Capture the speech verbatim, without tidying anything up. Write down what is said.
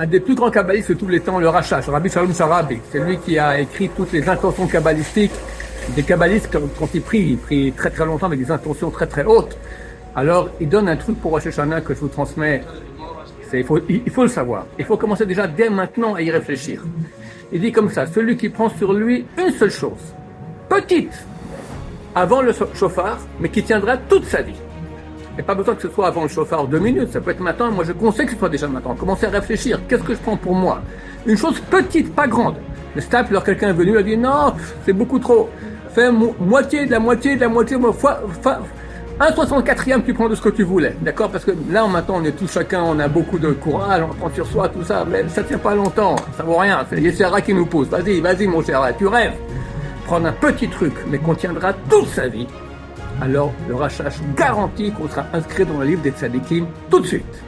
un des plus grands kabbalistes de tous les temps, le Rashash, Rabbi Shalom Sharabi. C'est lui qui a écrit toutes les intentions kabbalistiques des kabbalistes quand il prie. Il prie très très longtemps avec des intentions très très hautes. Alors, il donne un truc pour Roch Hachana que je vous transmets. C'est, il, faut, il, il faut le savoir. Il faut commencer déjà dès maintenant à y réfléchir. Il dit comme ça, celui qui prend sur lui une seule chose, petite, avant le chauffard, mais qui tiendra toute sa vie. Et pas besoin que ce soit avant le chauffard deux minutes, ça peut être maintenant. Moi je conseille que ce soit déjà maintenant. Commencez à réfléchir, qu'est-ce que je prends pour moi? Une chose petite, pas grande. Le staple, alors quelqu'un est venu, il a dit non, c'est beaucoup trop. Fais mo- moitié de la moitié de la moitié, mo- fois, fois, un soixante-quatrième tu prends de ce que tu voulais, d'accord? Parce que là maintenant on est tous chacun, on a beaucoup de courage, on prend sur soi, tout ça, mais ça tient pas longtemps, ça vaut rien. C'est Yessera qui nous pousse, vas-y, vas-y mon cher, tu rêves. Prendre un petit truc, mais qu'on tiendra toute sa vie. Alors, le Rashash garantit qu'on sera inscrit dans le livre des Tzadikim tout de suite.